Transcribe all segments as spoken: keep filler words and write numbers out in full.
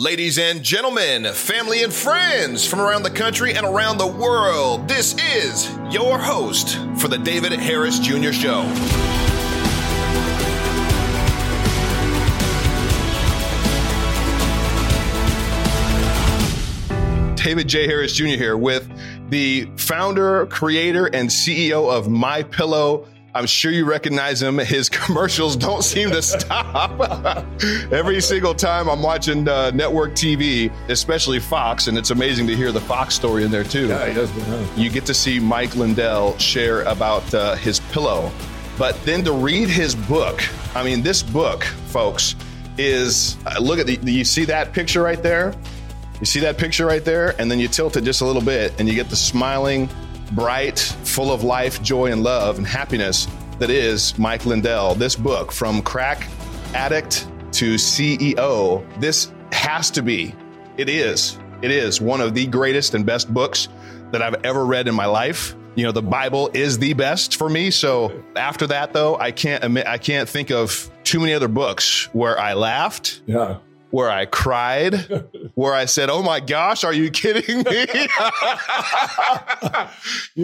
Ladies and gentlemen, family and friends from around the country and around the world, this is your host for the David Harris Junior Show. David J. Harris Junior here with the founder, creator, and C E O of MyPillow. I'm sure you recognize him. His commercials don't seem to stop. Every single time I'm watching uh, network T V, especially Fox, and it's amazing to hear the Fox story in there, too. Yeah, he does. You get to see Mike Lindell share about uh, his pillow. But then to read his book, I mean, this book, folks, is uh, look at the, you see that picture right there? You see that picture right there? And then you tilt it just a little bit and you get the smiling, bright, full of life, joy, and love, and happiness that is Mike Lindell. This book, from crack addict to C E O, this has to be, it is, it is one of the greatest and best books that I've ever read in my life. You know, the Bible is the best for me. So after that, though, I can't admit, I can't think of too many other books where I laughed. Yeah. Where I cried, where I said, "Oh my gosh, are you kidding me?" you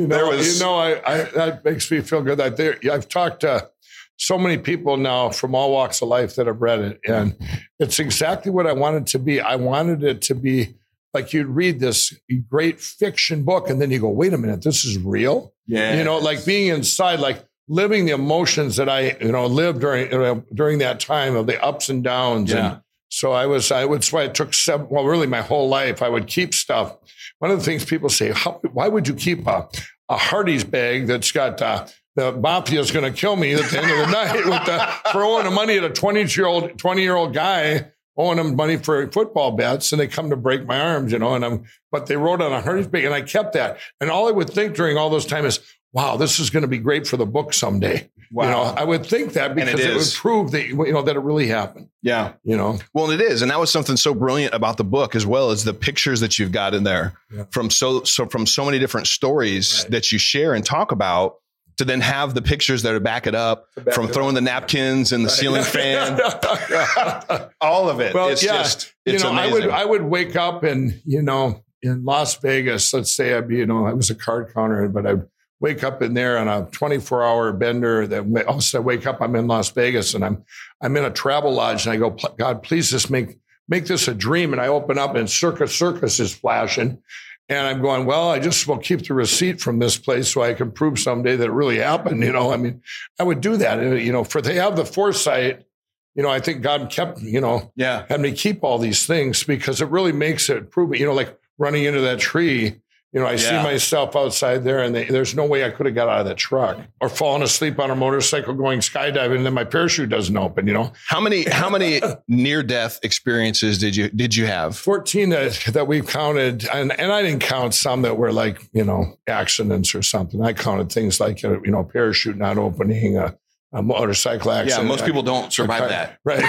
know, there was, you know, I, I that makes me feel good. I, there, I've talked to so many people now from all walks of life that have read it, and it's exactly what I wanted to be. I wanted it to be like you'd read this great fiction book, and then you go, "Wait a minute, this is real." Yeah, you know, like being inside, like living the emotions that I, you know, lived during you know, during that time of the ups and downs, yeah. and. So I was, I would, so I took seven, well, really my whole life, I would keep stuff. One of the things people say, how, why would you keep a, a Hardee's bag that's got uh, the mafia's going to kill me at the end of the night with the, for owing the money at a twenty-year-old guy, owing him money for football bets, and they come to break my arms, you know, and I'm, but they wrote on a Hardee's bag, and I kept that. And all I would think during all those time is, wow, this is going to be great for the book someday. Wow. You know, I would think that because it, it would prove that, you know, that it really happened. Yeah. You know, well, and it is. And that was something so brilliant about the book, as well as the pictures that you've got in there yeah. from so, so from so many different stories right. that you share and talk about, to then have the pictures that are back it up back from it throwing up. The napkins and the right. ceiling fan, all of it. Well, it's yeah. just, it's you know, amazing. I would, I would wake up and, you know, in Las Vegas, let's say I'd be, you know, I was a card counter, but I'd wake up in there on a twenty-four hour bender. That also wake up, I'm in Las Vegas and I'm, I'm in a travel lodge, and I go, God, please just make, make this a dream. And I open up and Circus Circus is flashing, and I'm going, well, I just will keep the receipt from this place so I can prove someday that it really happened. You know, I mean, I would do that, and, you know, for, they have the foresight, you know, I think God kept, you know, yeah. had me keep all these things because it really makes it prove it, you know, like running into that tree. You know, I yeah. see myself outside there, and they, there's no way I could have got out of that truck, or fallen asleep on a motorcycle going skydiving, and then my parachute doesn't open. You know, how many how many near death experiences did you did you have? Fourteen that, that we counted, and and I didn't count some that were like, you know, accidents or something. I counted things like, you know, parachute not opening, a, a motorcycle accident. Yeah, most people don't survive car, that. Right.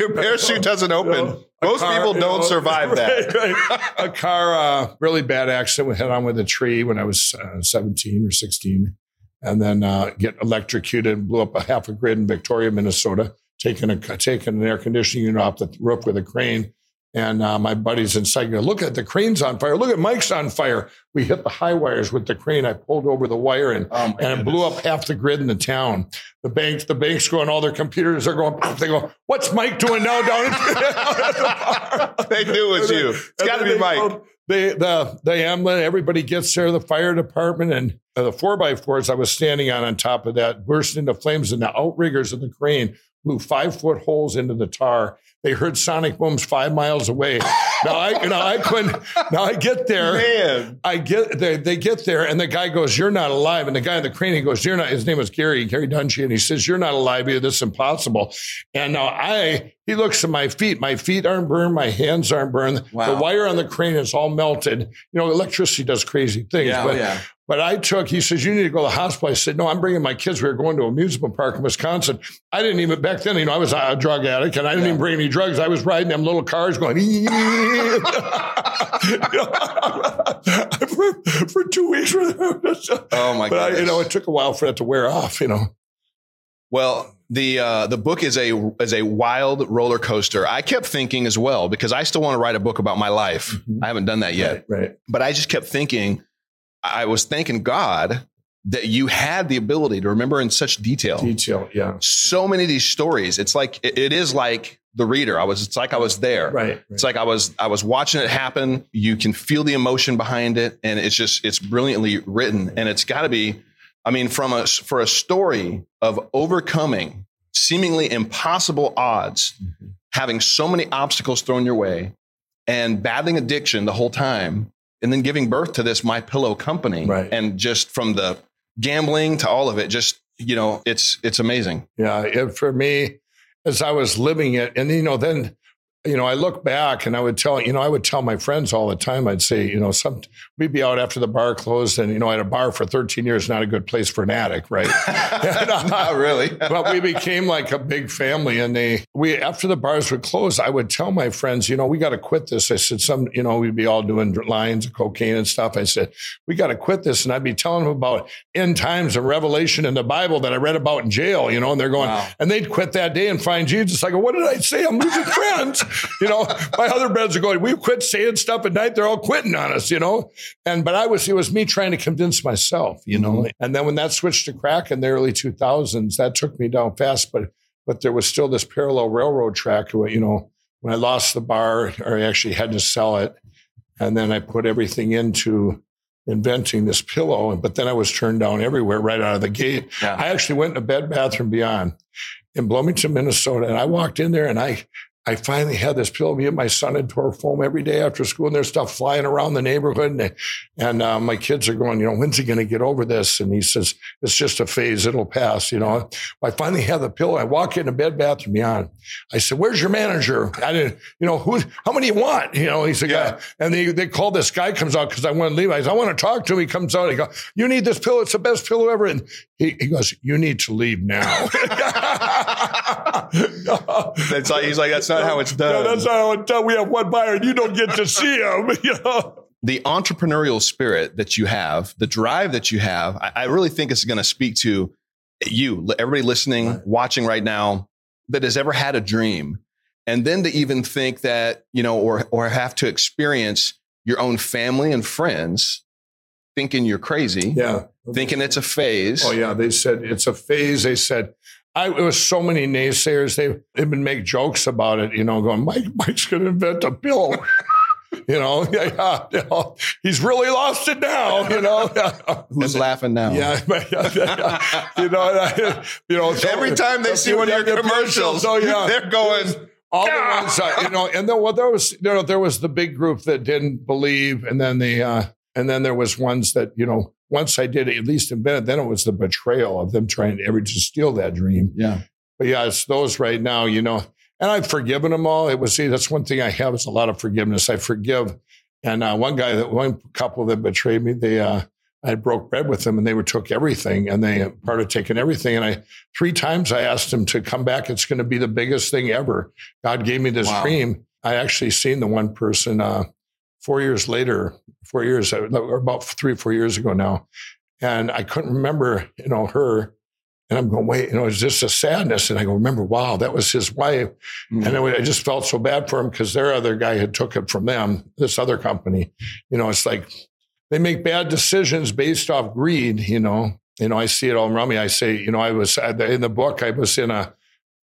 Your parachute doesn't open. You know, most car, people don't you know, survive right, that. Right. A car, uh, really bad accident, we head on with a tree when I was uh, seventeen or sixteen, and then uh, get electrocuted and blew up a half a grid in Victoria, Minnesota, taking a taking an air conditioning unit off the roof with a crane. And uh, my buddies inside go, look at the crane's on fire. Look at Mike's on fire. We hit the high wires with the crane. I pulled over the wire and, oh and it blew up half the grid in the town. The banks, the banks going, all their computers are going, they go, what's Mike doing now down at the bar? They knew it was you. It's got to be Mike. They, the, the ambulance, everybody gets there, the fire department, and the four by fours I was standing on on top of that burst into flames, and the outriggers of the crane blew five foot holes into the tar. They heard sonic booms five miles away. Now I, you know, I couldn't. Now I get there. Man. I get they, they get there, and the guy goes, "You're not alive." And the guy in the crane, he goes, "You're not." His name is Gary Gary Dungy, and he says, "You're not alive either. This is impossible." And now I, he looks at my feet. My feet aren't burned. My hands aren't burned. Wow. The wire on the crane is all melted. You know, electricity does crazy things. Yeah, but, yeah. But I took, he says, you need to go to the hospital. I said, no, I'm bringing my kids. We were going to an amusement park in Wisconsin. I didn't even, back then, you know, I was a drug addict, and I didn't yeah. even bring any drugs. I was riding them little cars going, for, for two weeks. Oh, my god! But I, you know, it took a while for that to wear off, you know. Well, The uh, the book is a is a wild roller coaster. I kept thinking as well, because I still want to write a book about my life. Mm-hmm. I haven't done that yet. Right, right. But I just kept thinking, I was thanking God that you had the ability to remember in such detail. Detail, yeah. So many of these stories. It's like, it, it is like the reader. I was, it's like I was there. Right, right. It's like I was, I was watching it happen. You can feel the emotion behind it. And it's just, it's brilliantly written. And it's gotta be, I mean, from a, for a story of overcoming seemingly impossible odds, mm-hmm. having so many obstacles thrown your way and battling addiction the whole time. And then giving birth to this MyPillow company, right. and just from the gambling to all of it, just, you know, it's it's amazing. Yeah, it, for me, as I was living it, and you know, then you know, I look back and I would tell, you know, I would tell my friends all the time. I'd say, you know, some we'd be out after the bar closed, and you know, I had a bar for thirteen years, not a good place for an addict, right? and, uh, not really, but we became like a big family. And they we after the bars would close, I would tell my friends, you know, we got to quit this. I said, some, you know, we'd be all doing lines of cocaine and stuff. I said, we got to quit this, and I'd be telling them about end times and Revelation in the Bible that I read about in jail, you know, and they're going, wow. and they'd quit that day and find Jesus. I go, what did I say? I'm losing friends. You know, my other friends are going, we quit saying stuff at night. They're all quitting on us, you know? And, but I was, it was me trying to convince myself, you know? Mm-hmm. And then when that switched to crack in the early two thousands, that took me down fast, but, but there was still this parallel railroad track, you know, when I lost the bar, or I actually had to sell it. And then I put everything into inventing this pillow. But then I was turned down everywhere right out of the gate. Yeah. I actually went in a Bed Bath and Beyond in Bloomington, Minnesota. And I walked in there and I, I finally had this pillow. Me and my son had tore foam every day after school, and there's stuff flying around the neighborhood. And, and uh, my kids are going, you know, when's he going to get over this? And he says, it's just a phase. It'll pass, you know. I finally had the pillow. I walk into Bed Bath and Beyond. I said, where's your manager? I didn't, you know, who, how many you want? You know, he's a yeah. guy. And they, they called this guy, comes out because I want to leave. I said, I want to talk to him. He comes out. He goes, you need this pillow. It's the best pillow ever. And he, he goes, you need to leave now. That's like, he's like, that's not how it's done. No, that's not how it's done. We have one buyer and you don't get to see him. You know? The entrepreneurial spirit that you have, the drive that you have, I, I really think it's going to speak to you, everybody listening, right. watching right now that has ever had a dream. And then to even think that, you know, or or have to experience your own family and friends thinking you're crazy. Yeah. Thinking it's a phase. Oh, yeah. They said it's a phase. They said, I, it was so many naysayers. They they would make jokes about it, you know, going, Mike, Mike's going to invent a pillow. you, know, yeah, you know, he's really lost it now, you know. Who's laughing now? Yeah. But, yeah, yeah you know, I, you know so every time they see one of your commercials, commercials oh, yeah. they're going, all the ones, uh, you know, and then well, there was, you know, there was the big group that didn't believe. And then the, uh, and then there was ones that, you know, once I did at least invent it, then it was the betrayal of them trying to ever to steal that dream. Yeah. But yeah, it's those right now, you know, and I've forgiven them all. It was, see, that's one thing I have is a lot of forgiveness. I forgive. And uh, one guy that one couple that betrayed me, they, uh, I broke bread with them and they were took everything and they part of taking everything. And I, three times I asked them to come back. It's going to be the biggest thing ever. God gave me this wow. dream. I actually seen the one person, uh, Four years later, four years, or about three or four years ago now. And I couldn't remember, you know, her. And I'm going, wait, you know, is this a sadness? And I go, remember, wow, that was his wife. Mm-hmm. And I just felt so bad for him because their other guy had took it from them, this other company. You know, it's like they make bad decisions based off greed, you know. You know, I see it all around me. I say, you know, I was in the book, I was in a,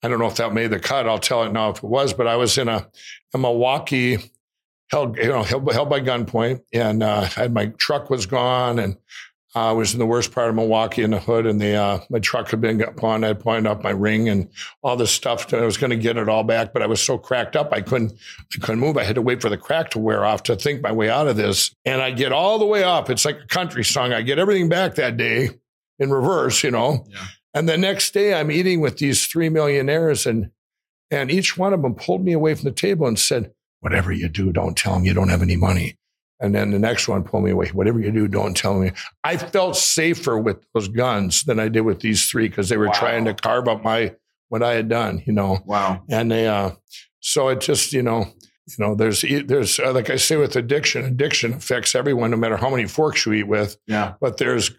I don't know if that made the cut. I'll tell it now if it was, but I was in a, a Milwaukee Held, you know, held, held by gunpoint, and uh, I had my truck was gone, and I uh, was in the worst part of Milwaukee in the hood, and the uh, my truck had been gone. I had pointed out my ring and all this stuff. I was going to get it all back, but I was so cracked up, I couldn't, I couldn't move. I had to wait for the crack to wear off to think my way out of this, and I get all the way up. It's like a country song. I get everything back that day in reverse, you know, yeah. and the next day I'm eating with these three millionaires, and and each one of them pulled me away from the table and said, whatever you do, don't tell them you don't have any money. And then the next one pulled me away. Whatever you do, don't tell me. I felt safer with those guns than I did with these three because they were wow. trying to carve up my what I had done, you know. Wow. And they, uh, so it just, you know, you know, there's there's uh, like I say with addiction, addiction affects everyone, no matter how many forks you eat with. Yeah. But there's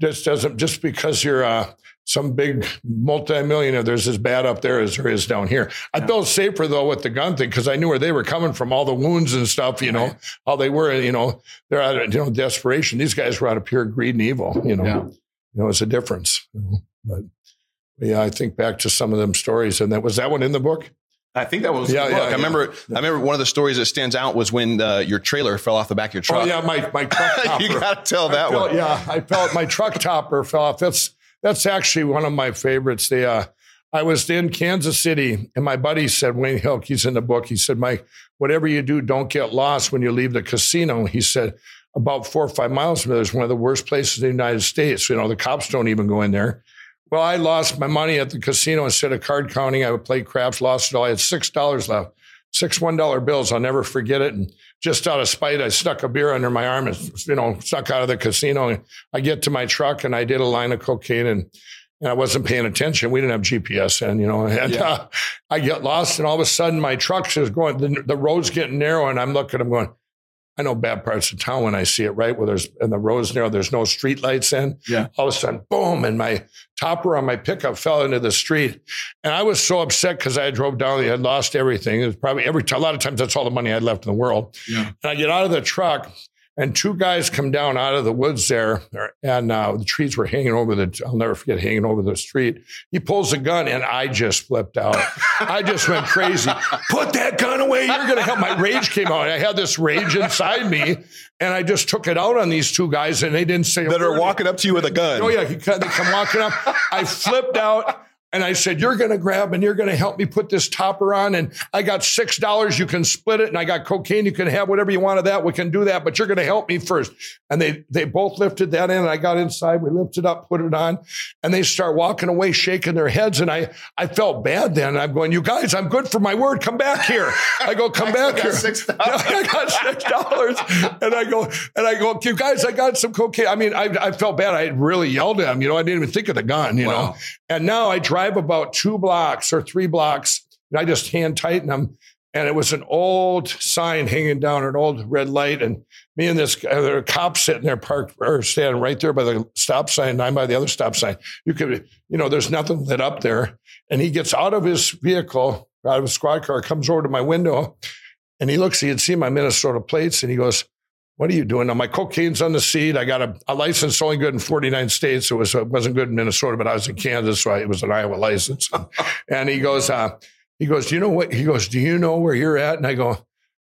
just doesn't, just because you're uh, some big multimillionaire, there's as bad up there as there is down here. I felt safer, though, with the gun thing, because I knew where they were coming from, all the wounds and stuff, you know, how they were, you know, they're out of, you know, desperation. These guys were out of pure greed and evil, you know. Yeah. You know, it's a difference. You know? But, yeah, I think back to some of them stories. And that was that one in the book? I think that was yeah, the book. Yeah, I remember yeah. I remember one of the stories that stands out was when uh, your trailer fell off the back of your truck. Oh, yeah, my, my truck topper. You got to tell that I one. Felt, yeah, I felt my truck topper fell off. That's that's actually one of my favorites. The uh, I was in Kansas City, and my buddy said, Wayne Hill, he's in the book. He said, Mike, whatever you do, don't get lost when you leave the casino. He said, about four or five miles from there is one of the worst places in the United States. You know, the cops don't even go in there. Well, I lost my money at the casino. Instead of card counting, I would play craps, lost it all. I had six dollars left, six one dollar bills. I'll never forget it. And just out of spite, I stuck a beer under my arm and, you know, snuck out of the casino. And I get to my truck and I did a line of cocaine and, and I wasn't paying attention. We didn't have G P S then, you know, and yeah. uh, I get lost. And all of a sudden my truck's just going, the, the road's getting narrow. And I'm looking, I'm going, I know bad parts of town when I see it, right? Where there's, and the road's narrow, there's no street lights in. Yeah. All of a sudden, boom, and my topper on my pickup fell into the street. And I was so upset because I drove down, I had lost everything. It was probably every t- a lot of times that's all the money I had left in the world. Yeah. And I get out of the truck, and two guys come down out of the woods there, and uh, the trees were hanging over the, I'll never forget, hanging over the street. He pulls a gun, and I just flipped out. I just went crazy. Put that gun away. You're going to help. My rage came out. I had this rage inside me, and I just took it out on these two guys, and they didn't say a word. That are walking up to you with a gun. Oh, yeah. They come walking up. I flipped out. And I said, you're going to grab and you're going to help me put this topper on. And I got six dollars. You can split it. And I got cocaine. You can have whatever you want of that. We can do that. But you're going to help me first. And they they both lifted that in. And I got inside. We lifted up, put it on. And they start walking away, shaking their heads. And I, I felt bad then. And I'm going, you guys, I'm good for my word. Come back here. I go, come I back got here. six dollars. I got six dollars. And I go, and I go, you guys, I got some cocaine. I mean, I, I felt bad. I really yelled at them. You know, I didn't even think of the gun, you wow. know. And now I drive about two blocks or three blocks, and I just hand tighten them. And it was an old sign hanging down, an old red light. And me and this uh, there were cops sitting there parked or standing right there by the stop sign, and I'm by the other stop sign. You could, you know, there's nothing lit up there. And he gets out of his vehicle, out of his squad car, comes over to my window, and he looks, he had seen my Minnesota plates, and he goes, what are you doing? Now, my cocaine's on the seat. I got a, a license only good in forty-nine states. It, was, it wasn't good in Minnesota, but I was in Kansas, so I, it was an Iowa license. And he goes, uh, he goes, do you know what? He goes, do you know where you're at? And I go,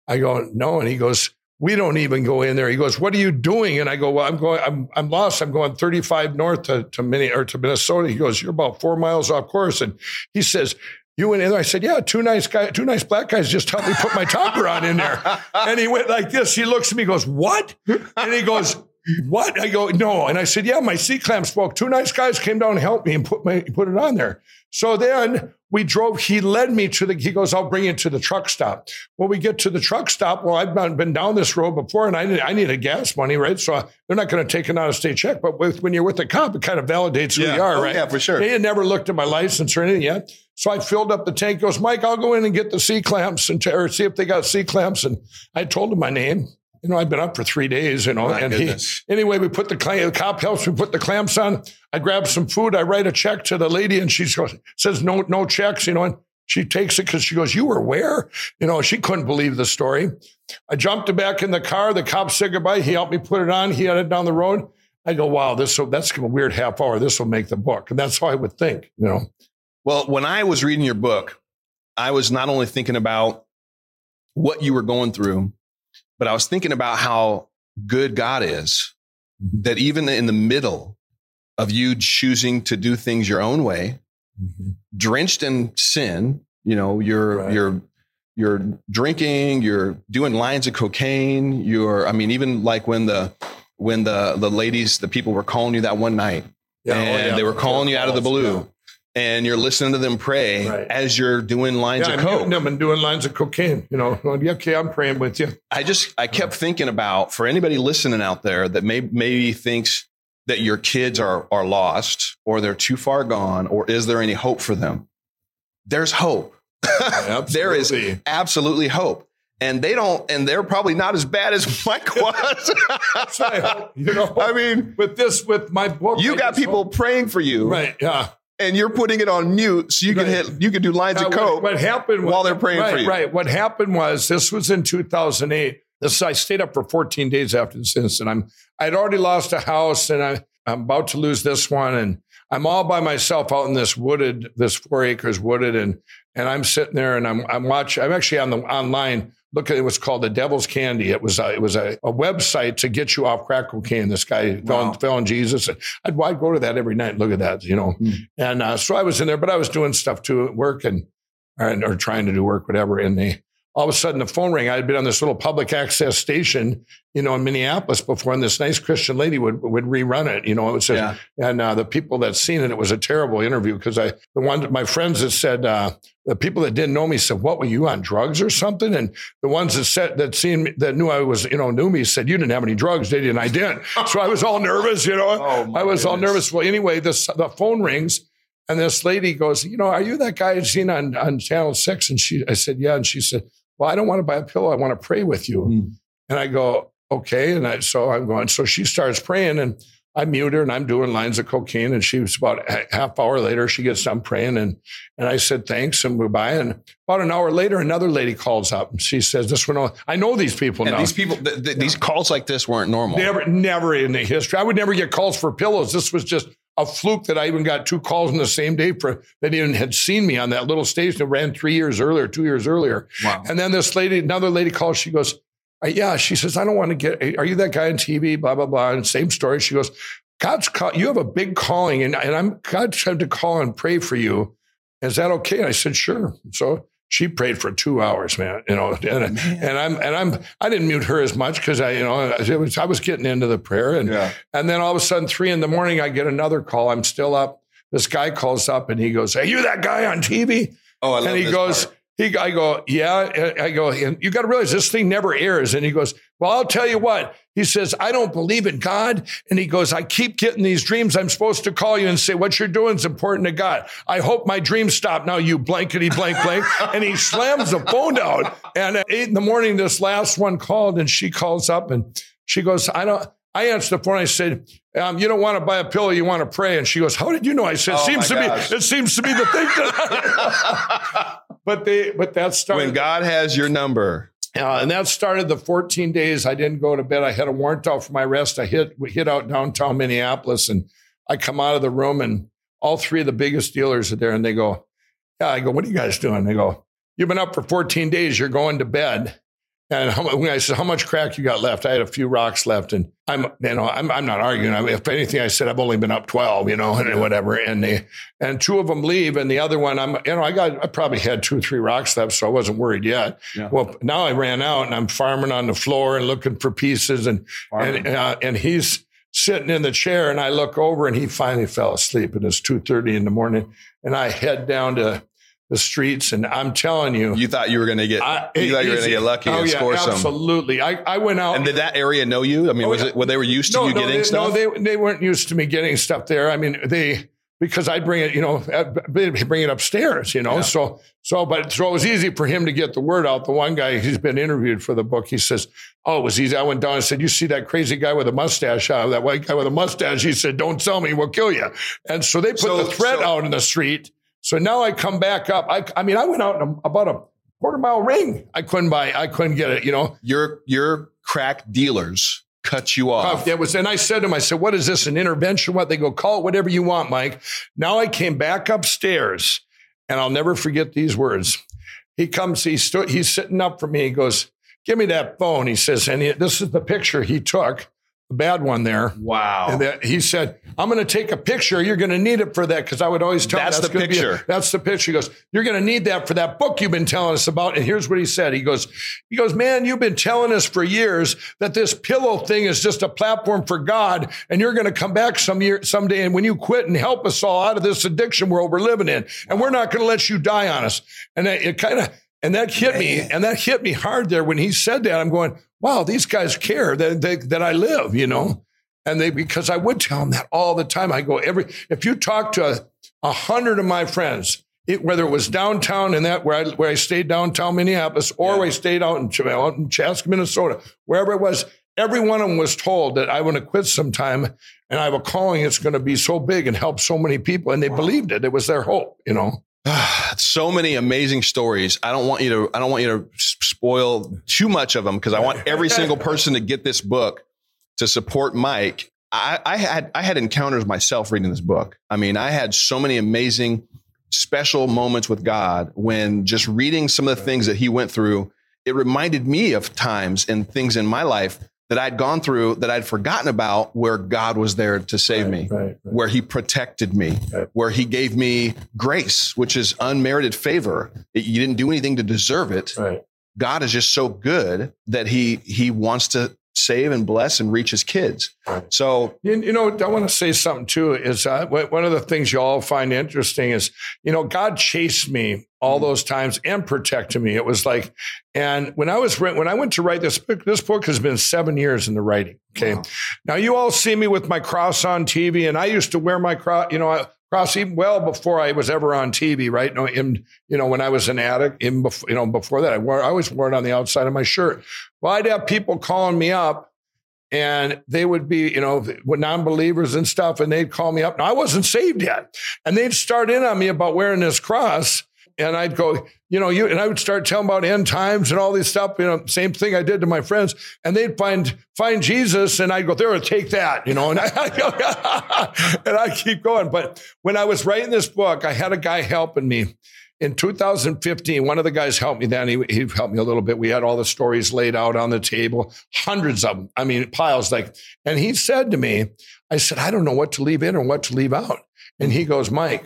I go, no. And he goes, we don't even go in there. He goes, what are you doing? And I go, well, I'm going, I'm, I'm lost. I'm going thirty-five north to to, Minne- or to Minnesota. He goes, you're about four miles off course. And he says, you went in there. I said, yeah, two nice guys, two nice black guys just helped me put my topper on in there. And he went like this. He looks at me, goes, what? And he goes, what? I go, no. And I said, yeah, my seat clamp spoke. Two nice guys came down and helped me and put my put it on there. So then we drove. He led me to the, he goes, I'll bring you to the truck stop. Well, we get to the truck stop. Well, I've been down this road before, and I need, I need a gas money, right? So they're not going to take an out-of-state check. But with, when you're with a cop, it kind of validates who yeah. you are, oh, right? Yeah, for sure. They had never looked at my license or anything yet. So I filled up the tank, goes, Mike, I'll go in and get the C-clamps and t- or see if they got C-clamps. And I told him my name. You know, I've been up for three days, you know. My and he, anyway, we put the, cl- the cop helps me put the clamps on. I grab some food. I write a check to the lady, and she goes, says, no, no checks, you know. And she takes it because she goes, you were where? You know, she couldn't believe the story. I jumped back in the car. The cop said goodbye. He helped me put it on. He headed down the road. I go, wow, this will, that's a weird half hour. This will make the book. And that's how I would think, you know. Well, when I was reading your book, I was not only thinking about what you were going through, but I was thinking about how good God is, mm-hmm. that even in the middle of you choosing to do things your own way, mm-hmm. drenched in sin, you know, you're, right. you're, you're drinking, you're doing lines of cocaine, you're, I mean, even like when the, when the, the ladies, the people were calling you that one night yeah, and oh, yeah. they were calling yeah, you out of the blue. Yeah. And you're listening to them pray right. as you're doing lines yeah, of coke. Yeah, I've been doing lines of cocaine. You know, going, okay, I'm praying with you. I just, I kept thinking about, for anybody listening out there that may, maybe thinks that your kids are are lost or they're too far gone, or is there any hope for them? There's hope. Yeah, there is absolutely hope. And they don't, and they're probably not as bad as Mike was. So I hope, you know, I mean, with this, with my book, you I got people hope. praying for you, right? Yeah, and you're putting it on mute so you right. can hit, you can do lines uh, of coke. What, what happened while was, they're praying right, for you? Right. What happened was this was in two thousand eight. This I stayed up for fourteen days after this incident. I'm I'd already lost a house, and I, I'm about to lose this one, and I'm all by myself out in this wooded, this four acres wooded, and and I'm sitting there, and I'm I'm watching. I'm actually on the online. Look, it was called The Devil's Candy. It was a, it was a, a website to get you off crack cocaine. This guy wow. fell, fell in Jesus. And I'd, I'd go to that every night and look at that, you know. Mm. And uh, so I was in there, but I was doing stuff too at work and or, or trying to do work, whatever. And they, all of a sudden the phone rang. I had been on this little public access station, you know, in Minneapolis before. And this nice Christian lady would would rerun it, you know. It was a, yeah. And uh, the people that seen it, it was a terrible interview because I the one my friends that said. Uh, The people that didn't know me said, "What were you on drugs or something?" And the ones that said that seen that knew I was, you know, knew me said, "You didn't have any drugs, did you?" And I did. So I was all nervous, you know. Oh, I was goodness. all nervous. Well, anyway, this the phone rings, and this lady goes, "You know, are you that guy I've seen on on Channel six?" And she, I said, "Yeah." And she said, "Well, I don't want to buy a pillow. I want to pray with you." Mm. And I go, "Okay." And I so I'm going. So she starts praying, and I mute her, and I'm doing lines of cocaine. And she was about a half hour later, she gets done praying. And, and I said, thanks, and goodbye. And about an hour later, another lady calls up and she says, this one, I know these people and now. These people, th- th- these calls like this weren't normal. Never, never in the history. I would never get calls for pillows. This was just a fluke that I even got two calls in the same day for that even had seen me on that little station that ran three years earlier, two years earlier. Wow. And then this lady, another lady calls, she goes, yeah, she says, I don't want to get, are you that guy on T V, blah, blah, blah. And same story. She goes, God's call, you have a big calling and, and I'm, God said to call and pray for you. Is that okay? And I said, sure. So she prayed for two hours, man, you know, and, man. and I'm, and I'm, I didn't mute her as much because I, you know, it was, I was getting into the prayer and, yeah. and then all of a sudden three in the morning, I get another call. I'm still up. This guy calls up and he goes, are you that guy on T V? Oh, I love this. And he goes, part. He, I go, yeah, I go, and you got to realize this thing never airs. And he goes, well, I'll tell you what. He says, I don't believe in God. And he goes, I keep getting these dreams. I'm supposed to call you and say, what you're doing is important to God. I hope my dreams stop now, you blankety blank blank. And he slams the phone down. And at eight in the morning, this last one called and she calls up and she goes, I don't. I answered the phone. I said, um, you don't want to buy a pillow. You want to pray. And she goes, how did you know? I said, oh seems to gosh. me, it seems to be the thing. That but they, but that started. When God has your number. Uh, and that started the fourteen days. I didn't go to bed. I had a warrant out for my arrest. I hit, we hit out downtown Minneapolis and I come out of the room and all three of the biggest dealers are there. And they go, yeah, I go, what are you guys doing? They go, you've been up for fourteen days. You're going to bed. And how, when I said, how much crack you got left? I had a few rocks left. And I'm, you know, I'm, I'm not arguing. I mean, if anything, I said, I've only been up twelve, you know, and yeah. whatever. And they, and two of them leave. And the other one, I'm, you know, I got, I probably had two or three rocks left. So I wasn't worried yet. Yeah. Well, now I ran out and I'm farming on the floor and looking for pieces. And, and, uh, and he's sitting in the chair and I look over and he finally fell asleep. And it's two thirty in the morning. And I head down to the streets. And I'm telling you, you thought you were going to get, I, you thought you were going to get lucky oh, and yeah, score absolutely. some. Absolutely. I, I went out. And did that area know you? I mean, oh, was yeah. it, were they were used to no, you no, getting they, stuff? No, they, they weren't used to me getting stuff there. I mean, they, because I bring it, you know, I'd bring it upstairs, you know? Yeah. So, so, but so it was easy for him to get the word out. The one guy who's been interviewed for the book, he says, oh, it was easy. I went down and said, you see that crazy guy with a mustache, uh, that white guy with a mustache. He said, don't tell me, we'll kill you. And so they put so, the threat so, out in the street. So now I come back up. I, I mean, I went out in a, about a quarter mile ring. I couldn't buy. I couldn't get it. You know, your your crack dealers cut you off. It was, and I said to them, I said, "What is this? An intervention? What?" They go, "Call it whatever you want, Mike." Now I came back upstairs, and I'll never forget these words. He comes. He stood. He's sitting up for me. He goes, "Give me that phone." He says, and he, this is the picture he took. Bad one there. Wow. And that, he said, I'm going to take a picture. You're going to need it for that. Because I would always tell that's, him, that's the picture. A, that's the picture. He goes, you're going to need that for that book you've been telling us about. And here's what he said. He goes, he goes, man, you've been telling us for years that this pillow thing is just a platform for God. And you're going to come back some year, someday. And when you quit and help us all out of this addiction world we're living in, and we're not going to let you die on us. And it, it kind of, and that hit man. me. And that hit me hard there when he said that. I'm going, wow, these guys care that they, that I live, you know, and they, because I would tell them that all the time. I go every, if you talk to a, a hundred of my friends, it, whether it was downtown in that where I where I stayed downtown Minneapolis, or yeah. I stayed out in, out in Chaska, Minnesota, wherever it was, every one of them was told that I want to quit sometime, and I have a calling. It's going to be so big and help so many people, and they wow. believed it. It was their hope, you know. So many amazing stories. I don't want you to. I don't want you to spoil too much of them because I want every single person to get this book to support Mike. I, I had I had encounters myself reading this book. I mean, I had so many amazing, special moments with God when just reading some of the things that he went through. It reminded me of times and things in my life that I'd gone through that I'd forgotten about, where God was there to save right, me, right, right. where he protected me, right. where he gave me grace, which is unmerited favor. You didn't do anything to deserve it. Right. God is just so good that he he wants to save and bless and reach his kids. Right. So, you, you know, I want to say something too, is uh, one of the things you all find interesting is, you know, God chased me all those times and protected me. It was like, and when I was, when I went to write this book, this book has been seven years in the writing. Okay. Wow. Now you all see me with my cross on T V, and I used to wear my cross, you know, I, cross even well before I was ever on T V, right? No, in, you know, when I was an addict, in before, you know, before that, I wore, I always wore it on the outside of my shirt. Well, I'd have people calling me up, and they would be, you know, non-believers and stuff, and they'd call me up. Now, I wasn't saved yet, and they'd start in on me about wearing this cross. And I'd go, you know, you and I would start telling about end times and all this stuff, you know, same thing I did to my friends. And they'd find find Jesus, and I'd go, there, take that, you know, and I and I keep going. But when I was writing this book, I had a guy helping me. In two thousand fifteen, one of the guys helped me then. He, he helped me a little bit. We had all the stories laid out on the table, hundreds of them. I mean, piles like, and he said to me, I said, I don't know what to leave in or what to leave out. And he goes, Mike,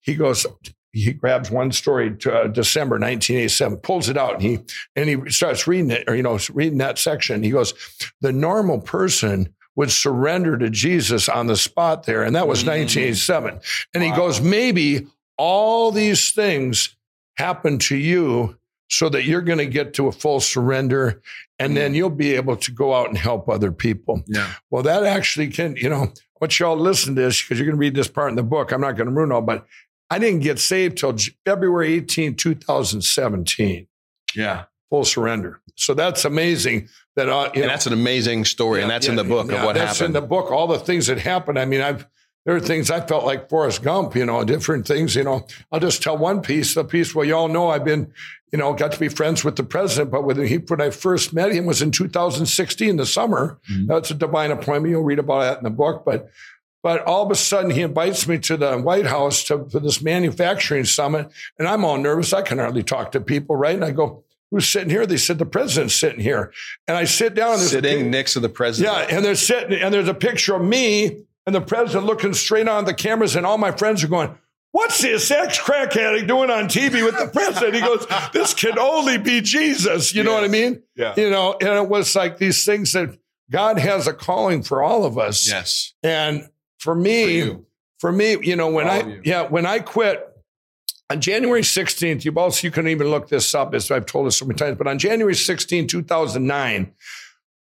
he goes, he grabs one story to uh, December nineteen eighty-seven, pulls it out, and he and he starts reading it, or, you know, reading that section. He goes, the normal person would surrender to Jesus on the spot there. And that was mm-hmm. nineteen eighty-seven. And wow. he goes, maybe all these things happen to you so that you're going to get to a full surrender, and mm-hmm. then you'll be able to go out and help other people. Yeah. Well, that actually can, you know, what y'all listen to this, because you're going to read this part in the book. I'm not going to ruin all, but I didn't get saved till February eighteenth, twenty seventeen. Yeah. Full surrender. So that's amazing. That uh, you And know, that's an amazing story. Yeah, and that's yeah, in the book yeah, of what that's happened. That's in the book, all the things that happened. I mean, I've there are things I felt like Forrest Gump, you know, different things, you know. I'll just tell one piece, the piece where y'all know I've been, you know, got to be friends with the president. But when, he, when I first met him was in two thousand sixteen, the summer. Mm-hmm. That's a divine appointment. You'll read about that in the book. But But all of a sudden, he invites me to the White House to, for this manufacturing summit. And I'm all nervous. I can hardly talk to people, right? And I go, who's sitting here? They said, the president's sitting here. And I sit down. And sitting next to the president. Yeah. And they're sitting. And there's a picture of me and the president looking straight on the cameras. And all my friends are going, what's this ex-crack addict doing on T V with the president? He goes, this can only be Jesus. You yes. know what I mean? Yeah. You know, and it was like these things that God has a calling for all of us. Yes. And For me, for, for me, you know, when all I, yeah, when I quit on January sixteenth, you've also, you can even look this up as I've told us so many times, but on January sixteenth, two thousand nine,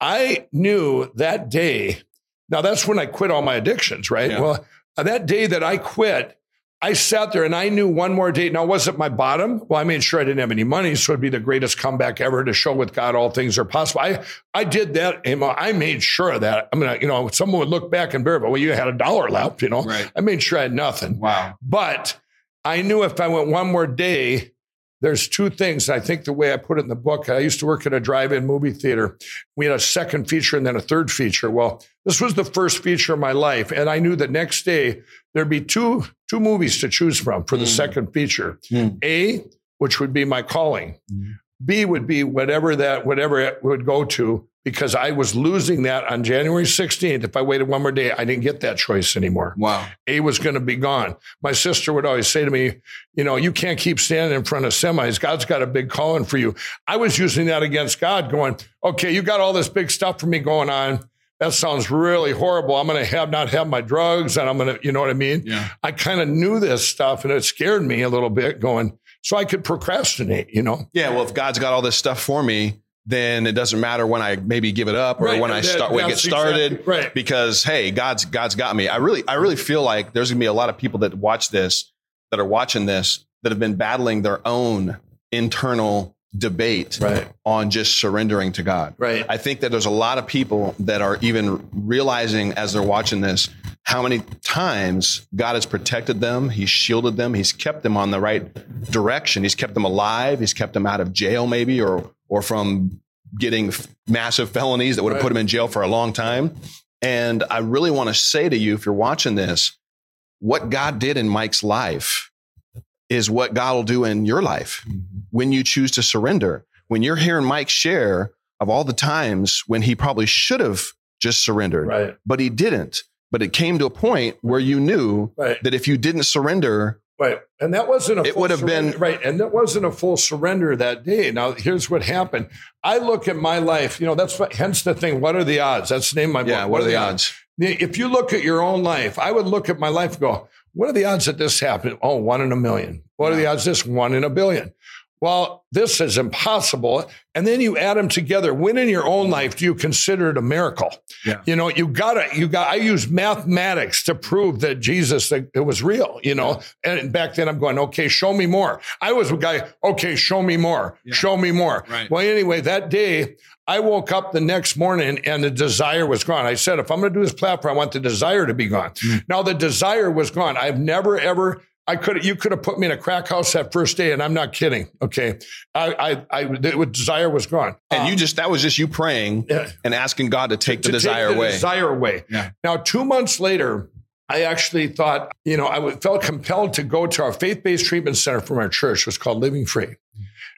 I knew that day. Now that's when I quit all my addictions, right? Yeah. Well, that day that I quit, I sat there and I knew one more day. Now, was it my bottom? Well, I made sure I didn't have any money, so it'd be the greatest comeback ever to show with God all things are possible. I I did that, and I made sure of that. I mean, you know, someone would look back and bear, but well, you had a dollar left, you know. Right. I made sure I had nothing. Wow. But I knew if I went one more day, there's two things. I think the way I put it in the book, I used to work at a drive-in movie theater. We had a second feature and then a third feature. Well, this was the first feature of my life. And I knew the next day there'd be two, two movies to choose from for the mm. second feature. Mm. A, which would be my calling. Mm. B would be whatever that, whatever it would go to, because I was losing that on January sixteenth. If I waited one more day, I didn't get that choice anymore. Wow. A was going to be gone. My sister would always say to me, you know, you can't keep standing in front of semis. God's got a big calling for you. I was using that against God going, okay, you got all this big stuff for me going on. That sounds really horrible. I'm going to have not have my drugs, and I'm going to, you know what I mean? Yeah. I kind of knew this stuff, and it scared me a little bit going, so I could procrastinate, you know? Yeah. Well, if God's got all this stuff for me, then it doesn't matter when I maybe give it up or right, when I start, when I get started exactly, right. because, hey, God's, God's got me. I really, I really feel like there's gonna be a lot of people that watch this, that are watching this that have been battling their own internal debate right. on just surrendering to God. Right. I think that there's a lot of people that are even realizing as they're watching this, how many times God has protected them. He's shielded them. He's kept them on the right direction. He's kept them alive. He's kept them out of jail maybe, or, or from getting f- massive felonies that would have right. put them in jail for a long time. And I really want to say to you, if you're watching this, what God did in Mike's life is what God will do in your life when you choose to surrender. When you're hearing Mike share of all the times when he probably should have just surrendered, right. but he didn't. But it came to a point where you knew right. that if you didn't surrender, right, and that wasn't a it full would have surrender. been right, and that wasn't a full surrender that day. Now here's what happened. I look at my life, you know, that's what, hence the thing. What are the odds? That's the name of my book. Yeah, what, what are, are the odds? odds? If you look at your own life, I would look at my life and go, what are the odds that this happened? Oh, one in a million. What are the odds this? One in a billion. Well, this is impossible. And then you add them together. When in your own life do you consider it a miracle? Yeah. You know, you gotta, you got, I use mathematics to prove that Jesus, that it was real, you know, yeah. and back then I'm going, okay, show me more. I was a guy, okay, show me more, yeah. show me more. Right. Well, anyway, that day I woke up the next morning and the desire was gone. I said, if I'm going to do this platform, I want the desire to be gone. Mm. Now the desire was gone. I've never, ever I could, you could have put me in a crack house that first day, and I'm not kidding. Okay. I, I, I the desire was gone. And um, you just, that was just you praying yeah. and asking God to take to, the to desire take the away. desire away. Yeah. Now, two months later, I actually thought, you know, I felt compelled to go to our faith-based treatment center from our church. It was called Living Free.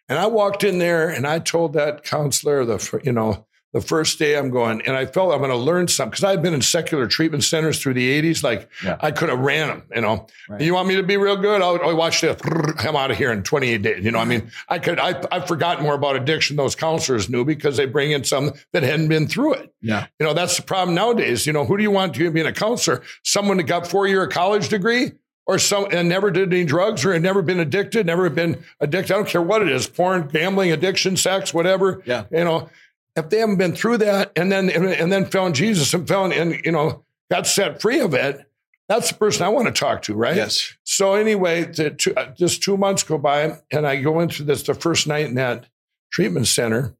And I walked in there and I told that counselor, the, you know, the first day I'm going, and I felt I'm going to learn something because I've been in secular treatment centers through the eighties. Like yeah. I could have ran them, you know, right. You want me to be real good? I'll, I'll watch this. I'm out of here in twenty-eight days. You know, I mean, I could, I, I've forgotten more about addiction. Those counselors knew because they bring in some that hadn't been through it. Yeah. You know, that's the problem nowadays. You know, who do you want to be a counselor? Someone that got four year college degree or some and never did any drugs or had never been addicted, never been addicted. I don't care what it is, porn, gambling, addiction, sex, whatever, yeah. you know. If they haven't been through that and then and then found Jesus and found and you know got set free of it, that's the person I want to talk to, right? Yes. So anyway, the two, just two months go by, and I go into this the first night in that treatment center.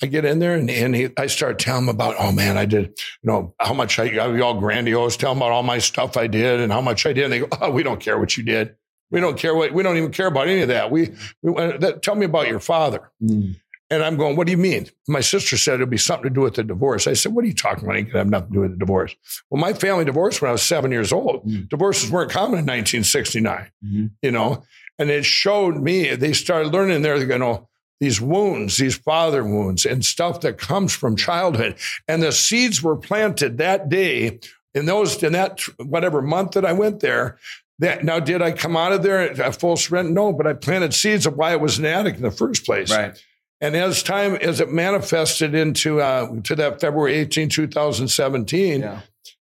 I get in there and, and he, I start telling him about, oh man, I did, you know, how much I, I was all grandiose, tell him about all my stuff I did and how much I did. And they go, oh, we don't care what you did. We don't care what we don't even care about any of that. We, we that, tell me about your father. Mm. And I'm going, what do you mean? My sister said it'll be something to do with the divorce. I said, what are you talking about? It could have nothing to do with the divorce. Well, my family divorced when I was seven years old. Mm-hmm. Divorces weren't common in nineteen sixty-nine, mm-hmm. you know, and it showed me, they started learning there, they're going, oh, these wounds, these father wounds and stuff that comes from childhood. And the seeds were planted that day in those, in that whatever month that I went there. That, now, did I come out of there at full surrender? No, but I planted seeds of why I was an addict in the first place. Right. And as time, as it manifested into uh, to that February eighteenth, twenty seventeen, yeah.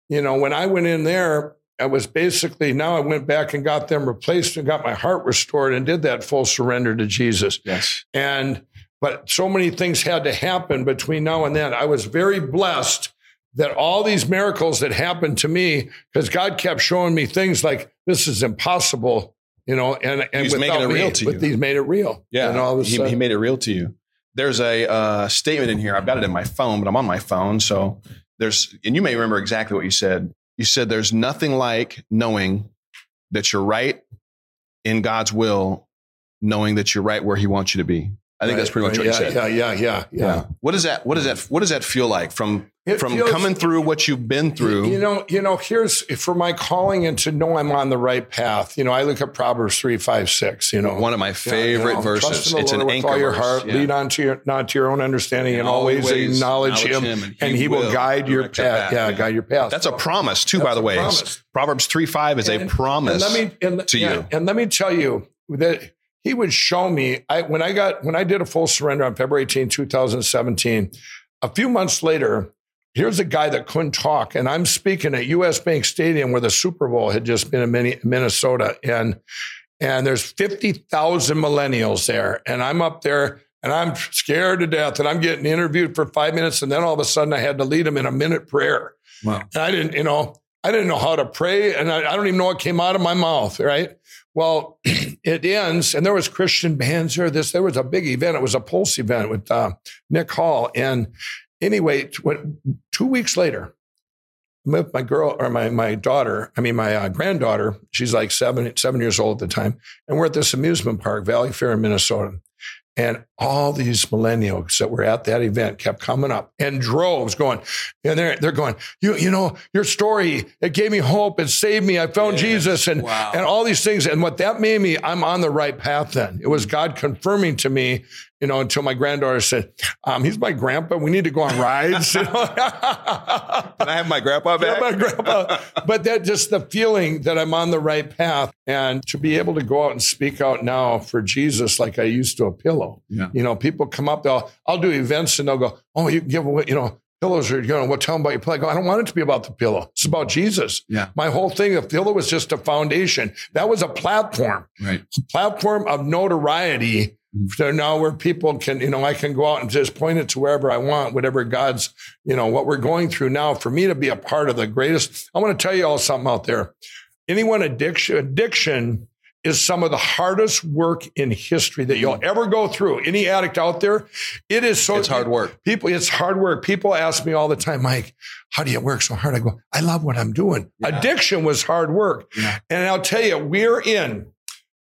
you know, when I went in there, I was basically, now I went back and got them replaced and got my heart restored and did that full surrender to Jesus. Yes. And, but so many things had to happen between now and then. I was very blessed that all these miracles that happened to me, because God kept showing me things like, this is impossible. You know, and, and he's making it real me, to you. But he's made it real. Yeah. And all he, he made it real to you. There's a uh, statement in here. I've got it in my phone, but I'm on my phone. So there's, and you may remember exactly what you said. You said, there's nothing like knowing that you're right in God's will, knowing that you're right where he wants you to be. I think right. that's pretty much what yeah, you said. Yeah, yeah, yeah, yeah, yeah. What does that, what does that, what does that feel like from, it from feels, coming through what you've been through? You know, you know, here's for my calling and to know I'm on the right path. You know, I look at Proverbs three, five, six, you know, one of my favorite yeah, you know, verses. It's an anchor. Trust in the Lord with all your heart, yeah. lead on to your, not to your own understanding and, and always, always acknowledge, acknowledge him, him and he, and he will, will guide your path. Your path. Yeah, yeah, guide your path. That's so, a promise too, by the way. Proverbs three, five is and, a promise and let me, and, to yeah, you. And let me tell you that he would show me I, when I got when I did a full surrender on February eighteenth, twenty seventeen. A few months later, here's a guy that couldn't talk, and I'm speaking at U S Bank Stadium where the Super Bowl had just been in Minnesota, and and there's fifty thousand millennials there, and I'm up there and I'm scared to death, and I'm getting interviewed for five minutes, and then all of a sudden I had to lead them in a minute prayer. Wow! And I didn't, you know. I didn't know how to pray, and I, I don't even know what came out of my mouth, right? Well, it ends, and there was Christian Banzer. This, there was a big event. It was a Pulse event with uh, Nick Hall. And anyway, two weeks later, with my girl or my my daughter, I mean, my uh, granddaughter, she's like seven, seven years old at the time. And we're at this amusement park, Valley Fair in Minnesota. And all these millennials that were at that event kept coming up in droves going, and they're, they're going, you, you know, your story, it gave me hope. It saved me. I found yes. Jesus and, wow. and all these things. And what that made me, I'm on the right path then. It was God confirming to me, you know, until my granddaughter said, um, he's my grandpa. We need to go on rides. Can I have my grandpa back? Yeah, my grandpa. But that just the feeling that I'm on the right path, and to be able to go out and speak out now for Jesus, like I used to a pillow, yeah. you know, people come up, they'll, I'll do events and they'll go, oh, you can give away, you know, pillows are, you know, what, tell them about your pillow. I go, I don't want it to be about the pillow. It's about Jesus. Yeah. My whole thing, the pillow was just a foundation. That was a platform, right? A platform of notoriety. So now where people can, you know, I can go out and just point it to wherever I want, whatever God's, you know, what we're going through now, for me to be a part of the greatest. I want to tell you all something out there. Anyone addiction, addiction is some of the hardest work in history that you'll ever go through. Any addict out there, it is so. It's hard work. People, it's hard work. People ask me all the time, Mike, how do you work so hard? I go, I love what I'm doing. Yeah. Addiction was hard work. Yeah. And I'll tell you, we're in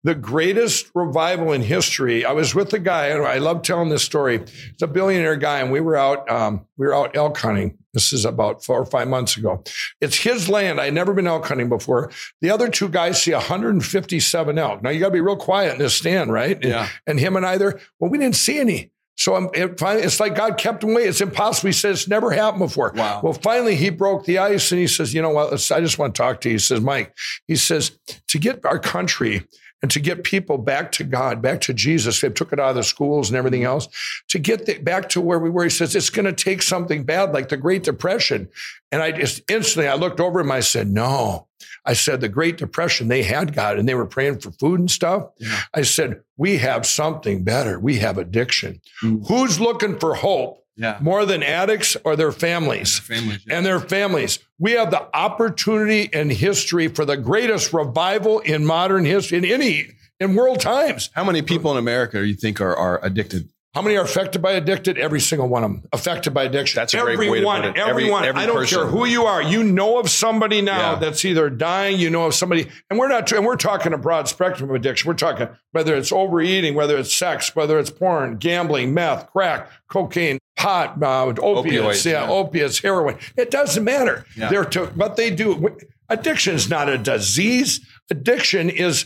the greatest revival in history. I was with a guy, and I love telling this story. It's a billionaire guy, and we were out, um, we were out elk hunting. This is about four or five months ago. It's his land. I'd never been elk hunting before. The other two guys see one hundred fifty-seven elk. Now you gotta be real quiet in this stand, right? And, yeah. and him and I there, well, we didn't see any. So I'm, it finally, it's like God kept him away. It's impossible. He said, it's never happened before. Wow. Well, finally, he broke the ice, and he says, you know what? Let's, I just want to talk to you. He says, Mike, he says, to get our country and to get people back to God, back to Jesus, they took it out of the schools and everything else, to get the, back to where we were. He says, it's going to take something bad like the Great Depression. And I just instantly, I looked over him. I said, no. I said, the Great Depression, they had God, and they were praying for food and stuff. Yeah. I said, we have something better. We have addiction. Mm-hmm. Who's looking for hope? Yeah. More than addicts or their families. And their families, yeah. and their families. We have the opportunity in history for the greatest revival in modern history, in any, in world times. How many people in America do you think are, are addicted? How many are affected by addicted? Every single one of them affected by addiction. That's a everyone, great way to put it. Everyone, every, every I don't person. care who you are. You know of somebody now yeah. that's either dying. You know of somebody, and we're not. And we're talking a broad spectrum of addiction. We're talking whether it's overeating, whether it's sex, whether it's porn, gambling, meth, crack, cocaine, pot, uh, opiates, opioids, yeah, yeah, opiates, heroin. It doesn't matter. Yeah. They're to, but they do. Addiction is not a disease. Addiction is.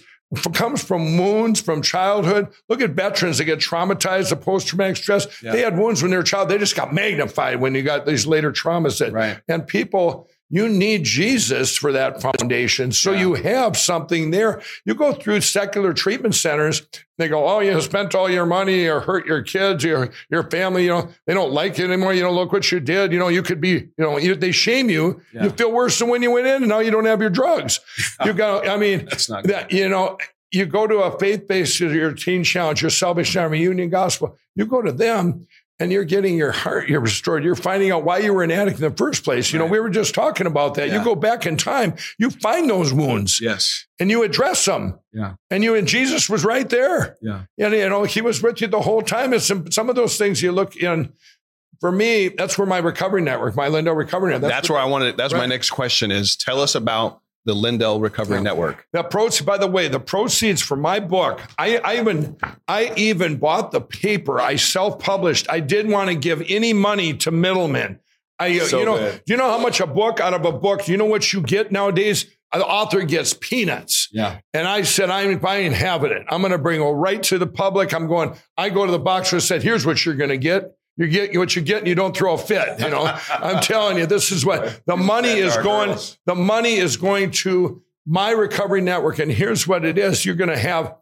Comes from wounds from childhood. Look at veterans that get traumatized of post-traumatic stress. Yeah. They had wounds when they were a child. They just got magnified when you got these later traumas. That, right. And people, you need Jesus for that foundation. So yeah. you have something there. You go through secular treatment centers. They go, oh, you spent all your money or hurt your kids, your, your family. You know, they don't like you anymore. You know, look what you did. You know, you could be, you know, you, they shame you. Yeah. You feel worse than when you went in, and now you don't have your drugs. You got, I mean, that's not that, you know, you go to a faith-based, your Teen Challenge, your Salvation Army, Union Gospel, you go to them, and you're getting your heart, you're restored. You're finding out why you were an addict in the first place. You right. know, we were just talking about that. Yeah. You go back in time, you find those wounds. Yes. And you address them. Yeah. And you and Jesus was right there. Yeah. And, you know, he was with you the whole time. It's some, some of those things you look in. For me, that's where my recovery network, my Lindell Recovery Network. That's, that's where I wanted. That's right. My next question is, tell us about the Lindell Recovery yeah. Network. The proceeds, by the way, the proceeds from my book, I, I even I even bought the paper. I self-published. I didn't want to give any money to middlemen. I, so you know, bad. Do you know how much a book out of a book, you know what you get nowadays? The author gets peanuts. Yeah. And I said, I'm, I inhabit it. I'm going to bring it right to the public. I'm going, I go to the boxer and said, here's what you're going to get. You get what you get, and you don't throw a fit. You know, I'm telling you, this is what the money is going. Girls. The money is going to my recovery network. And here's what it is. You're going to have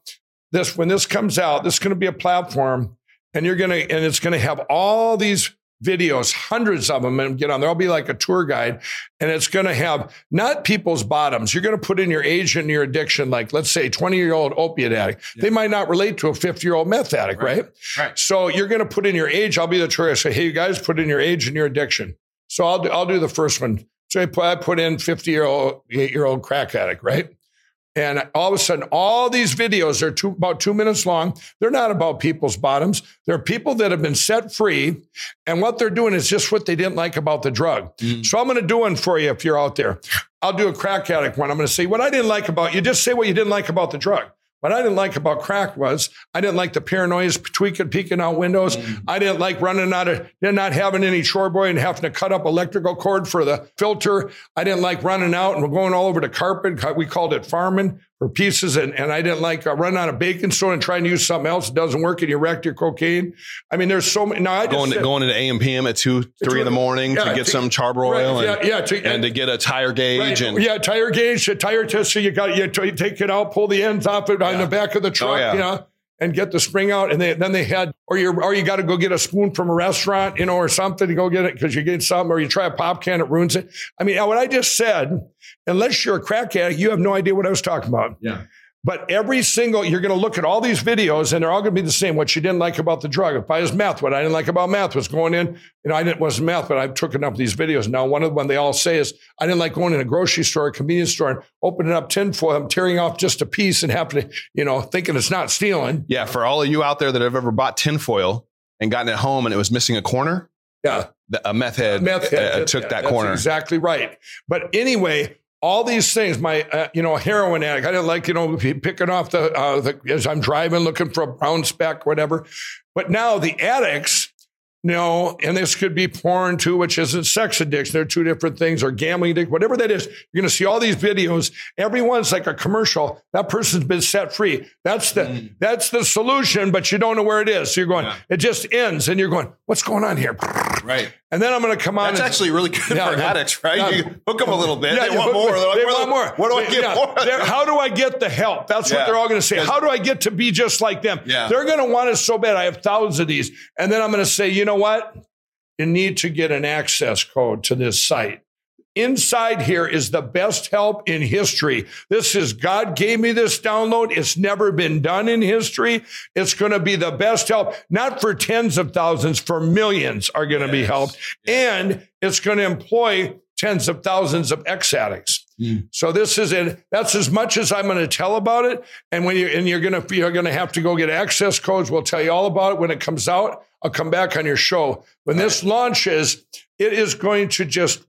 this when this comes out. This is going to be a platform, and you're going to and it's going to have all these videos, hundreds of them, and get on there. I'll be like a tour guide, and it's going to have not people's bottoms. You're going to put in your age and your addiction, like let's say twenty-year-old opiate addict. Yeah. They might not relate to a fifty-year-old meth addict, right? Right. right. So you're going to put in your age. I'll be the tour guide. I say, hey, you guys, put in your age and your addiction. So I'll do, I'll do the first one. So I put in fifty-year-old, eight-year-old crack addict, right? And all of a sudden, all these videos are two, about two minutes long. They're not about people's bottoms. They're people that have been set free. And what they're doing is just what they didn't like about the drug. Mm-hmm. So I'm going to do one for you if you're out there. I'll do a crack addict one. I'm going to say, what I didn't like about, you just say what you didn't like about the drug. What I didn't like about crack was I didn't like the paranoias, tweaking, peeking out windows. Mm-hmm. I didn't like running out of, not having any chore boy and having to cut up electrical cord for the filter. I didn't like running out and going all over the carpet. We called it farming for pieces. And, and I didn't like uh, running out of baking soda and trying to use something else. It doesn't work and you wrecked your cocaine. I mean, there's so many. Now, I just going, said, going into A M P M at two, three in the morning yeah, to get to, some charbroil right, and, yeah, yeah, to, and, and to get a tire gauge. Right, and yeah, tire gauge, a tire tester. You got you t- take it out, pull the ends off it. Yeah. In the back of the truck, oh, yeah. you know, and get the spring out. And they, then they had, or you or you got to go get a spoon from a restaurant, you know, or something to go get it because you get something, or you try a pop can, it ruins it. I mean, what I just said, unless you're a crack addict, you have no idea what I was talking about. Yeah. But every single, you're going to look at all these videos and they're all going to be the same. What you didn't like about the drug. If I was math, what I didn't like about math was going in, you know, I didn't, wasn't math, but I've taken up these videos. Now, one of them they all say is, I didn't like going in a grocery store, a convenience store, and opening up tinfoil and tearing off just a piece and having to, you know, thinking it's not stealing. Yeah. For all of you out there that have ever bought tinfoil and gotten it home and it was missing a corner. Yeah. The, a meth head, a meth head uh, that, took yeah, that corner. Exactly right. But anyway, all these things, my, uh, you know, heroin addict, I didn't like, you know, picking off the, uh, the, as I'm driving, looking for a brown speck, whatever. But now the addicts, you know, and this could be porn too, which isn't sex addiction. They're two different things, or gambling addiction, whatever that is. You're going to see all these videos. Everyone's like a commercial. That person's been set free. That's the, mm. that's the solution, but you don't know where it is. So you're going, yeah. it just ends and you're going, what's going on here? Right. And then I'm going to come on. That's and, actually really good yeah, for addicts, right? Yeah. You hook them a little bit. Yeah, they want more. They're like, they want more. What do I get yeah. more? How do I get the help? That's yeah. what they're all going to say. How do I get to be just like them? Yeah. They're going to want it so bad. I have thousands of these. And then I'm going to say, you know what? You need to get an access code to this site. Inside here is the best help in history. This is God gave me this download. It's never been done in history. It's going to be the best help, not for tens of thousands, for millions are going to yes. be helped. Yes. And it's going to employ tens of thousands of ex-addicts. Mm. So this is it. That's as much as I'm going to tell about it. And when you and you're going to you're going to have to go get access codes. We'll tell you all about it when it comes out. I'll come back on your show when all this right. launches. It is going to just.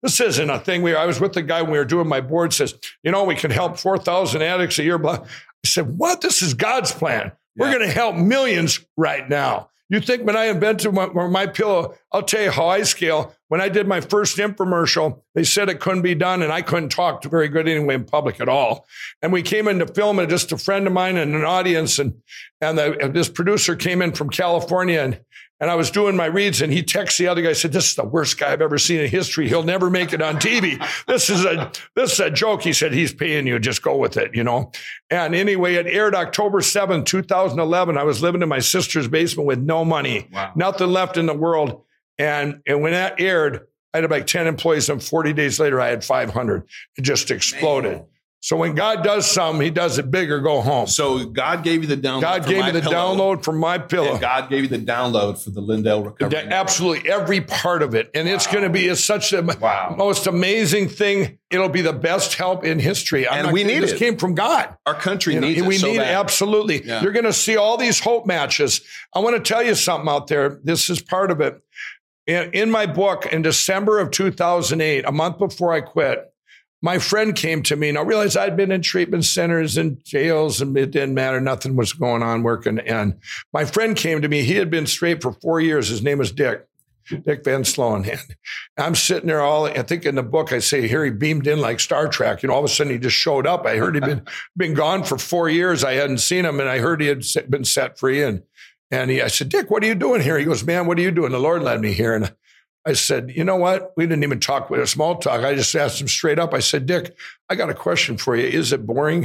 This isn't a thing. We I was with the guy when we were doing my board, says, you know, we can help four thousand addicts a year. Blah. I said, what? This is God's plan. Yeah. We're going to help millions right now. You think when I invented my, my pillow, I'll tell you how I scale. When I did my first infomercial, they said it couldn't be done, and I couldn't talk very good anyway in public at all. And we came in to film, and just a friend of mine and an audience, and and the, this producer came in from California, and and I was doing my reads, and he texts the other guy, said, this is the worst guy I've ever seen in history. He'll never make it on T V. This is a this is a joke. He said, he's paying you. Just go with it, you know. And anyway, it aired October seventh, two thousand eleven. I was living in my sister's basement with no money, wow. nothing left in the world. And and when that aired, I had like ten employees, and forty days later, I had five hundred. It just exploded. Man. So when God does something, he does it big or go home. So God gave you the download. God gave me the download from MyPillow. God gave you the download for the Lindell Recovery. That, absolutely. Every part of it. And wow. it's going to be it's such the wow. most amazing thing. It'll be the best help in history. I'm and not, we need this it. This came from God. Our country you know, needs it. We so need bad. It. Absolutely. Yeah. You're going to see all these hope matches. I want to tell you something out there. This is part of it. In my book, in December of two thousand eight, a month before I quit, my friend came to me, and I realized I'd been in treatment centers and jails, and it didn't matter. Nothing was going on working. And my friend came to me. He had been straight for four years. His name was Dick, Dick Van Sloan. And I'm sitting there all, I think in the book, I say, here he beamed in like Star Trek. You know, all of a sudden he just showed up. I heard he'd been, been gone for four years. I hadn't seen him, and I heard he had been set free. And And he, I said, Dick, what are you doing here? He goes, man, what are you doing? The Lord led me here. And I said, you know what? We didn't even talk with a small talk. I just asked him straight up. I said, Dick, I got a question for you. Is it boring?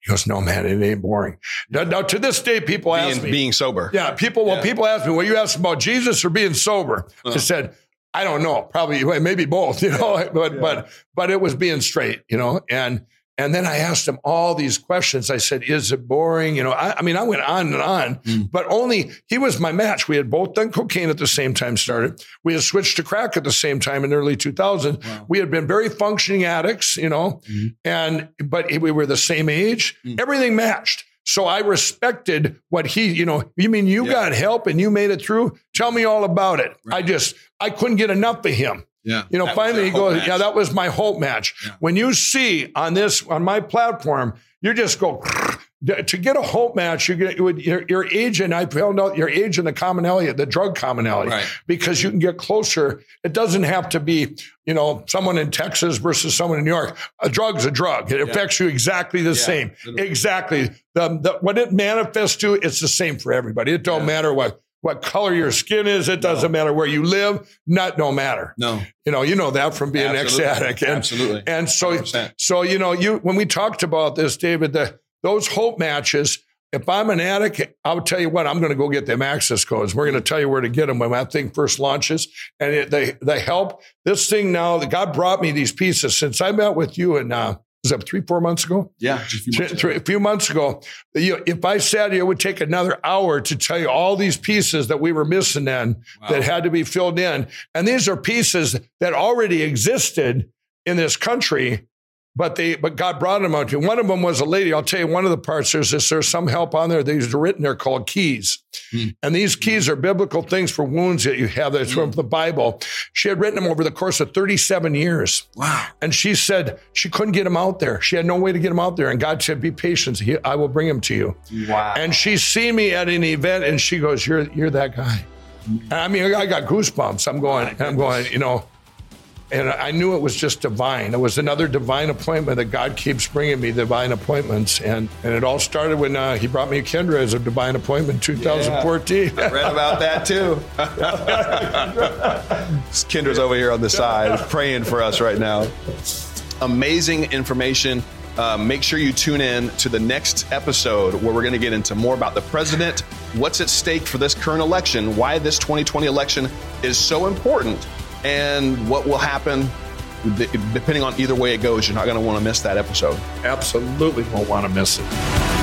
He goes, no, man, it ain't boring. Now, now to this day, people being, ask me. Being sober. Yeah, people, well, yeah. people ask me, well, you asked about Jesus or being sober? Uh-huh. I said, I don't know. Probably, maybe both, you know, yeah. but, yeah. but, but it was being straight, you know, and And then I asked him all these questions. I said, is it boring? You know, I, I mean, I went on and on, mm. but only he was my match. We had both done cocaine at the same time started. We had switched to crack at the same time in the early two thousands. Wow. We had been very functioning addicts, you know, mm. and, but we were the same age, mm. everything matched. So I respected what he, you know, you mean you yeah. got help and you made it through? Tell me all about it. Right. I just, I couldn't get enough of him. Yeah, you know, finally he goes, match. yeah, that was my hope match. Yeah. When you see on this, on my platform, you just go, to get a hope match, you get, your, your age and I found out your age and the commonality, the drug commonality, right. because you can get closer. It doesn't have to be, you know, someone in Texas versus someone in New York. A drug's a drug. It yeah. affects you exactly the yeah, same. Literally. Exactly. The, the, what it manifests to, it's the same for everybody. It don't yeah. matter what. What color your skin is, it doesn't no. matter where you live, not no matter. No. You know, you know that from being an ex-addict. And, Absolutely. And so, one hundred percent. So, you know, you when we talked about this, David, the, those hope matches, if I'm an addict, I'll tell you what, I'm going to go get them access codes. We're going to tell you where to get them when that thing first launches. And it, they, they help. This thing now, that God brought me these pieces since I met with you and uh was that three, four months ago? Yeah. A few months, three, ago. A few months ago. You, if I sat here, it would take another hour to tell you all these pieces that we were missing then wow. that had to be filled in. And these are pieces that already existed in this country, but they, but God brought them out to you. One of them was a lady. I'll tell you one of the parts. There's this, there's some help on there. These are written. They're called keys. Mm. And these keys are biblical things for wounds that you have. That's mm. from the Bible. She had written them over the course of thirty-seven years. Wow. And she said she couldn't get them out there. She had no way to get them out there. And God said, be patient. He, I will bring them to you. Wow. And she seen me at an event and she goes, you're, you're that guy. And I mean, I got goosebumps. I'm going, I'm going, you know, and I knew it was just divine. It was another divine appointment that God keeps bringing me, divine appointments. And and it all started when uh, he brought me Kendra as a divine appointment in two thousand fourteen. Yeah, I read about that too. Kendra's over here on the side praying for us right now. Amazing information. Uh, make sure you tune in to the next episode where we're going to get into more about the president, what's at stake for this current election, why this twenty twenty election is so important, and what will happen, depending on either way it goes. You're not going to want to miss that episode. Absolutely won't want to miss it.